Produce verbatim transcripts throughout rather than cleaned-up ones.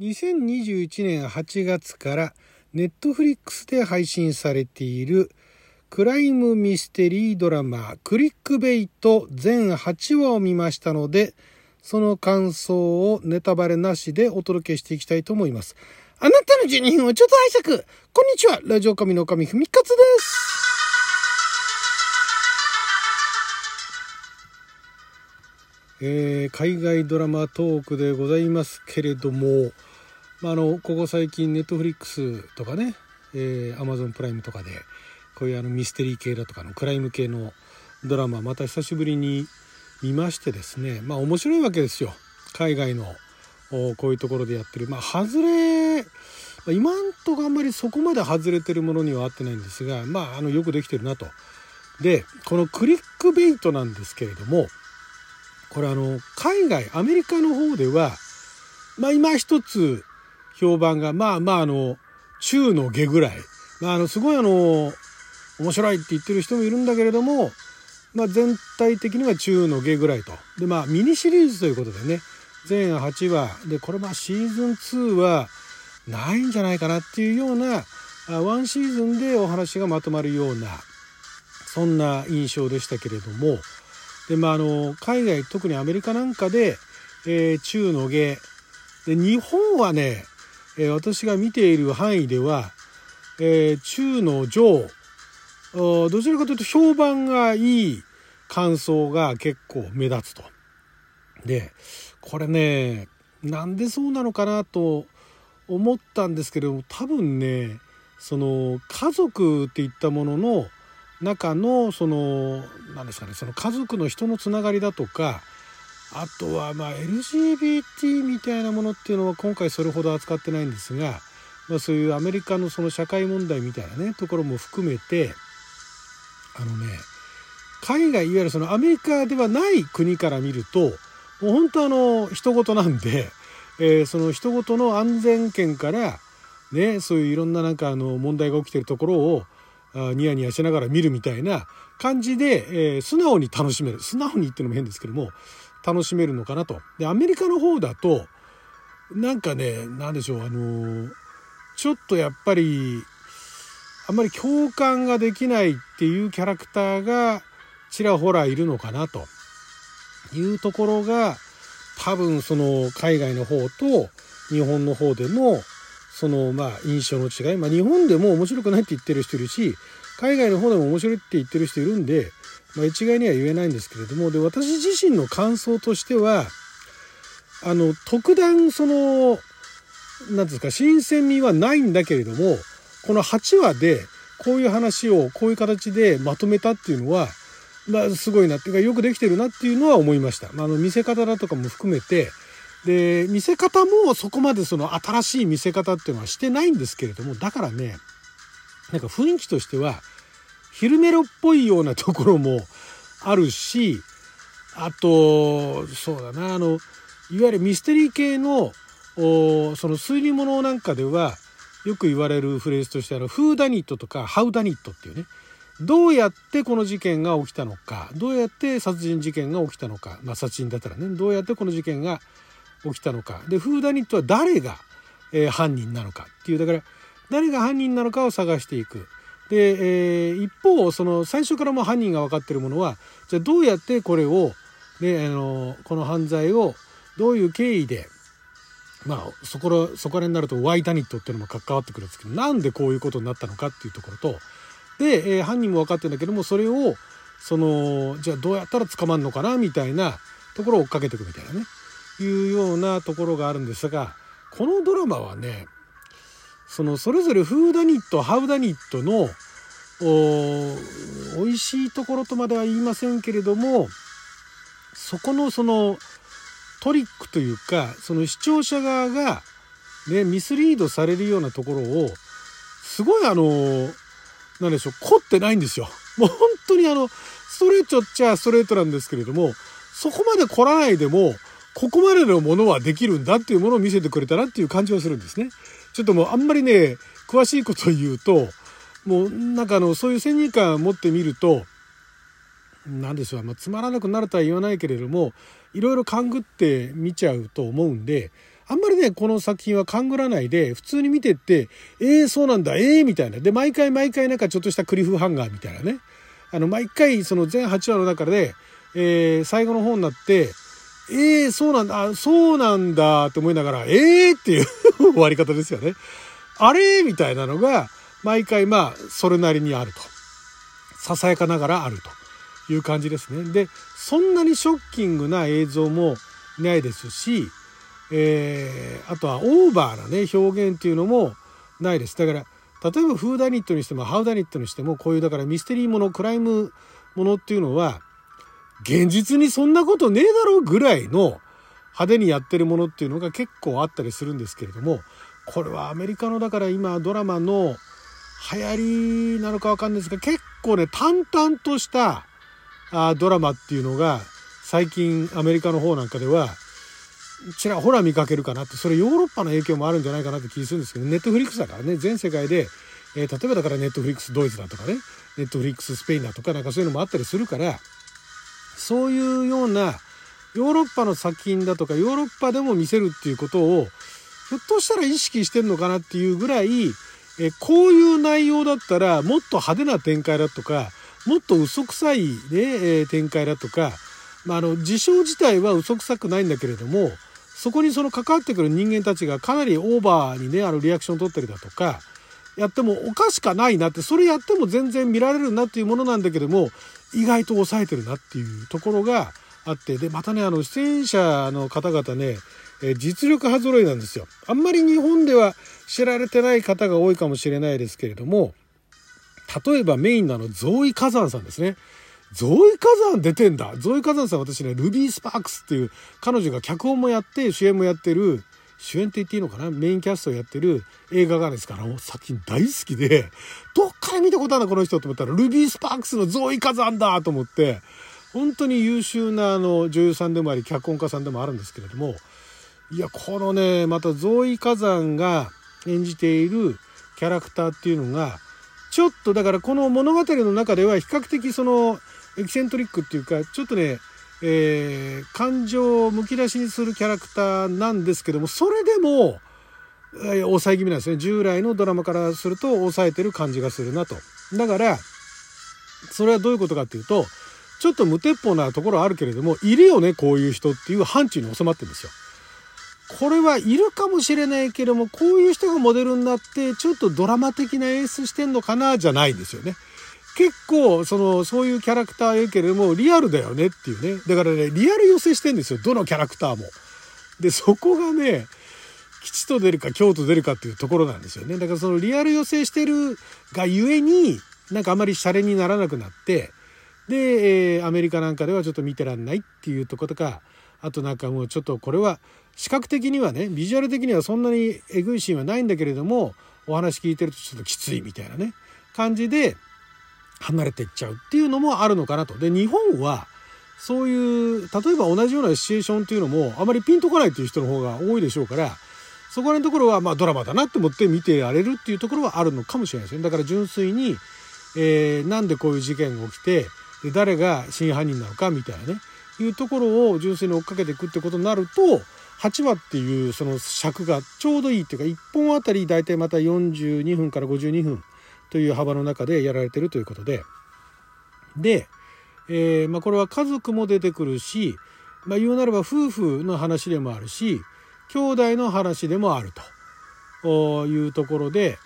にせんにじゅういちねんはちがつからネットフリックスで配信されているクライムミステリードラマクリックベイト全はちわを見ましたので、その感想をネタバレなしでお届けしていきたいと思います。あなたのじゅうにふんをちょっと拝借。こんにちは、ラジオ神の神ふみかつです。えー、海外ドラマトークでございますけれども、まあ、あのここ最近ネットフリックスとかね、えー、Amazon プライムとかでこういうあのミステリー系だとかのクライム系のドラマまた久しぶりに見ましてですね、まあ面白いわけですよ。海外のこういうところでやってる、まあ外れ今んとこあんまりそこまで外れてるものには合ってないんですが、まああのよくできてるなと。でこのクリックベイトなんですけれども、これあの海外アメリカの方ではまあ今一つ評判がまあまああの中の下ぐらい、まあ、あのすごいあの面白いって言ってる人もいるんだけれども、まあ、全体的には中の下ぐらいと。でまあミニシリーズということでね、全はちわでこれまあシーズンツーはないんじゃないかなっていうような、ワンシーズンでお話がまとまるようなそんな印象でしたけれども、でまあ、あの海外特にアメリカなんかで、えー、中の下で、日本はね、えー、私が見ている範囲では、えー、中の上、どちらかというと評判がいい感想が結構目立つと。でこれね、なんでそうなのかなと思ったんですけれども、多分ねその家族っていったものの中のその何ですかね、その家族の人のつながりだとか、あとはまあ エルジービーティー みたいなものっていうのは今回それほど扱ってないんですが、まあ、そういうアメリカのその社会問題みたいなねところも含めて、あのね海外いわゆるそのアメリカではない国から見るともう本当あの人事なんで、えー、その人事の安全圏からね、そういういろんななんかあの問題が起きてるところをニヤニヤしながら見るみたいな感じで、えー、素直に楽しめる、素直にってのも変ですけども楽しめるのかなと。でアメリカの方だとなんかね、なんでしょう、あのー、ちょっとやっぱりあんまり共感ができないっていうキャラクターがちらほらいるのかなというところが、多分その海外の方と日本の方でのそのまあ印象の違い、まあ、日本でも面白くないって言ってる人いるし、海外の方でも面白いって言ってる人いるんで、まあ、一概には言えないんですけれども、で私自身の感想としてはあの特段その何ですか新鮮味はないんだけれども、このはちわでこういう話をこういう形でまとめたっていうのは、まあ、すごいなっていうかよくできてるなっていうのは思いました。まあ、あの見せ方だとかも含めて、で見せ方もそこまでその新しい見せ方っていうのはしてないんですけれども、だからねなんか雰囲気としては昼メロっぽいようなところもあるし、あとそうだな、あのいわゆるミステリー系のその推理物なんかではよく言われるフレーズとして、あのフーダニットとかハウダニットっていうね、どうやってこの事件が起きたのか、どうやって殺人事件が起きたのか、まあ殺人だったらね、どうやってこの事件が起きたのかで、フーダニットは誰が、えー、犯人なのかっていう、だから誰が犯人なのかを探していく。で、えー、一方その最初からも犯人が分かっているものは、じゃあどうやってこれを、ね、あのこの犯罪をどういう経緯で、まあそこらそこらになるとワイダニットっていうのも関わってくるんですけど、なんでこういうことになったのかっていうところと、で、えー、犯人も分かってるんだけども、それをそのじゃあどうやったら捕まるのかなみたいなところを追っかけていくみたいなね、いうようなところがあるんですが、このドラマはねそのそれぞれフーダニットハウダニットのおいしいところとまでは言いませんけれども、そこのそのトリックというか、その視聴者側が、ね、ミスリードされるようなところをすごいあのなんでしょう、凝ってないんですよ。もう本当にあのストレートっちゃストレートなんですけれども、そこまで凝らないでもここまでのものはできるんだっていうものを見せてくれたなっていう感じはするんですね。ちょっともうあんまりね詳しいことを言うと、もうなんかあのそういう先入観を持ってみるとなんでしょう、まあ、つまらなくなるとは言わないけれども、いろいろ勘ぐって見ちゃうと思うんで、あんまりねこの作品は勘ぐらないで普通に見てってえーそうなんだえーみたいなで毎回毎回なんかちょっとしたクリフハンガーみたいなねあの毎回その全はちわの中で、えー、最後の方になってえーそうなんだあそうなんだって思いながらえーっていう終わり方ですよね。あれみたいなのが毎回まあそれなりにあるとささやかながらあるという感じですね。でそんなにショッキングな映像もないですし、えー、あとはオーバーなね表現っていうのもないです。だから例えばフーダニットにしてもハウダニットにしてもこういうだからミステリーものクライムものっていうのは現実にそんなことねえだろうぐらいの派手にやってるものっていうのが結構あったりするんですけれども、これはアメリカのだから今ドラマの流行りなのかわかんないですが結構ね淡々としたあドラマっていうのが最近アメリカの方なんかではちらほら見かけるかなって、それヨーロッパの影響もあるんじゃないかなって気するんですけど、ネットフリックスだからね全世界で、えー、例えばだからネットフリックスドイツだとかねネットフリックススペインだとかなんかそういうのもあったりするから、そういうようなヨーロッパの作品だとかヨーロッパでも見せるっていうことをひょっとしたら意識してるのかなっていうぐらい、えこういう内容だったらもっと派手な展開だとかもっと嘘くさい、ねえー、展開だとか、まあ、あの事象自体は嘘くさくないんだけれどもそこにその関わってくる人間たちがかなりオーバーにねあのリアクション取ったりだとかやってもおかしかないなって、それやっても全然見られるなっていうものなんだけども意外と抑えてるなっていうところがあって、でまたねあの出演者の方々ね実力派揃いなんですよ。あんまり日本では知られてない方が多いかもしれないですけれども、例えばメインなのゾーイ・カザンさんですね。ゾーイ・カザン出てんだ。ゾーイ・カザンさん私ねルビー・スパークスっていう彼女が脚本もやって主演もやってる主演って言っていいのかなメインキャストをやってる映画がですから作品大好きでどっから見たことあるなこの人と思ったらルビー・スパークスのゾーイ・カザンだと思って、本当に優秀なあの女優さんでもあり脚本家さんでもあるんですけれども、いやこのねまたゾーイ・カザンが演じているキャラクターっていうのがちょっとだからこの物語の中では比較的そのエキセントリックっていうかちょっとねえ感情をむき出しにするキャラクターなんですけども、それでも抑え気味なんですね。従来のドラマからすると抑えてる感じがするなと。だからそれはどういうことかっていうとちょっと無鉄砲なところはあるけれどもいるよねこういう人っていう範疇に収まってるんですよ。これはいるかもしれないけれどもこういう人がモデルになってちょっとドラマ的な演出してんのかなじゃないんですよね。結構そのそういうキャラクターやけれどもリアルだよねっていうね。だからねリアル寄せしてんですよどのキャラクターも。でそこがね吉と出るか凶と出るかっていうところなんですよね。だからそのリアル寄せしてるがゆえになんかあまりシャレにならなくなって、で、えー、アメリカなんかではちょっと見てらんないっていうところとか、あとなんかもうちょっとこれは視覚的にはねビジュアル的にはそんなにえぐいシーンはないんだけれどもお話聞いてるとちょっときついみたいなね感じで離れていっちゃうっていうのもあるのかなと。で日本はそういう例えば同じようなシチュエーションっていうのもあまりピンとこないっていう人の方が多いでしょうから、そこら辺のところはまあドラマだなって思って見てられるっていうところはあるのかもしれないですね。だから純粋に、えー、なんでこういう事件が起きてで誰が真犯人なのかみたいなねいうところを純粋に追っかけていくってことになるとはちわっていうその尺がちょうどいいっていうかいっぽんあたりだいたいまたよんじゅうにふんからごじゅうにふんという幅の中でやられてるということで、で、えーまあ、これは家族も出てくるし、まあ、言うなれば夫婦の話でもあるし兄弟の話でもあるというところで、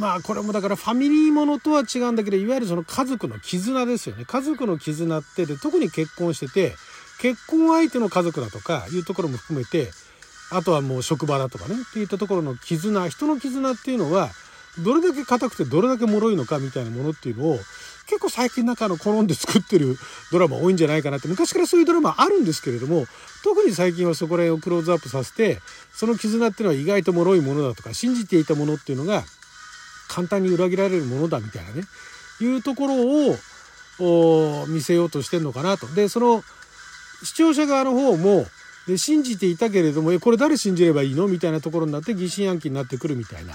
まあこれもだからファミリーものとは違うんだけどいわゆるその家族の絆ですよね。家族の絆ってで特に結婚してて結婚相手の家族だとかいうところも含めて、あとはもう職場だとかねっていったところの絆、人の絆っていうのはどれだけ固くてどれだけ脆いのかみたいなものっていうのを結構最近なんかの好んで作ってるドラマ多いんじゃないかなって、昔からそういうドラマあるんですけれども特に最近はそこら辺をクローズアップさせてその絆っていうのは意外と脆いものだとか信じていたものっていうのが簡単に裏切られるものだみたいなねいうところを見せようとしてるのかなと。でその視聴者側の方もで信じていたけれどもえこれ誰信じればいいのみたいなところになって疑心暗鬼になってくるみたいな。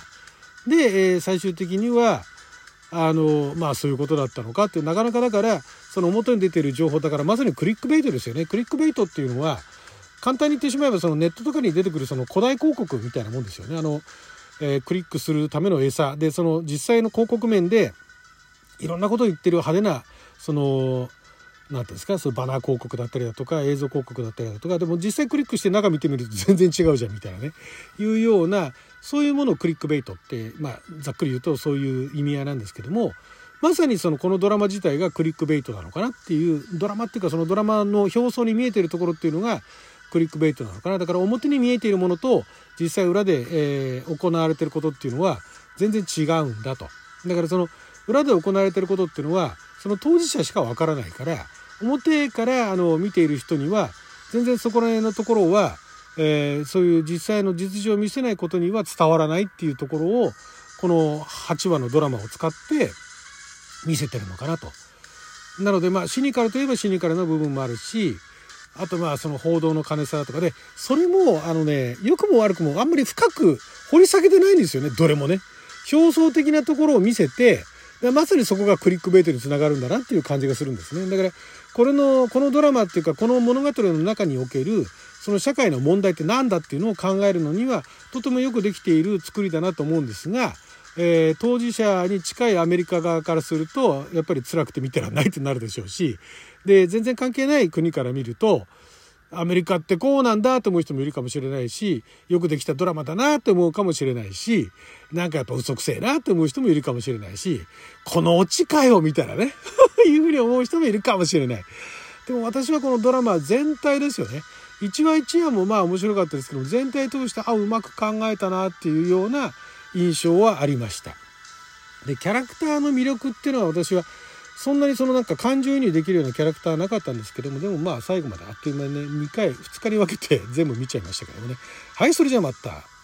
で、えー、最終的にはあのまあそういうことだったのかってなかなかだからその表に出ている情報だからまさにクリックベイトですよね。クリックベイトっていうのは簡単に言ってしまえばそのネットとかに出てくるその古代広告みたいなもんですよね。あの、えー、クリックするための餌で、その実際の広告面でいろんなことを言ってる派手なそのなんていうんですか、そのバナー広告だったりだとか映像広告だったりだとか、でも実際クリックして中見てみると全然違うじゃんみたいなね、いうようなそういうものをクリックベイトって、まあ、ざっくり言うとそういう意味合いなんですけども、まさにそのこのドラマ自体がクリックベイトなのかなっていう、ドラマっていうかそのドラマの表層に見えているところっていうのがクリックベイトなのかな。だから表に見えているものと実際裏で、えー、行われていることっていうのは全然違うんだと。だからその裏で行われていることっていうのはその当事者しかわからないから、表からあの見ている人には全然そこら辺のところは、えー、そういう実際の実情を見せないことには伝わらないっていうところをこのはちわのドラマを使って見せてるのかなと。なのでまあシニカルといえばシニカルな部分もあるし、あとまあその報道の金沢とかで、それもあのね、良くも悪くもあんまり深く掘り下げてないんですよね、どれもね。表層的なところを見せて、まさにそこがクリックベイトにつながるんだなっていう感じがするんですね。だからこれのこのドラマっていうかこの物語の中におけるその社会の問題ってなんだっていうのを考えるのにはとてもよくできている作りだなと思うんですが、えー、当事者に近いアメリカ側からするとやっぱり辛くて見てらんないってなるでしょうし、で全然関係ない国から見るとアメリカってこうなんだと思う人もいるかもしれないし、よくできたドラマだなと思うかもしれないし、なんかやっぱ嘘くせえなと思う人もいるかもしれないし、このオチかよみたいなねいうふうに思う人もいるかもしれない。でも私はこのドラマ全体ですよね、いちわいちわもまあ面白かったですけど、全体通してあうまく考えたなっていうような印象はありました。でキャラクターの魅力っていうのは私はそんなにそのなんか感情移入できるようなキャラクターはなかったんですけども、でもまあ最後まであっという間にねにかいふつかに分けて全部見ちゃいましたけどもね。はい、それじゃあまた。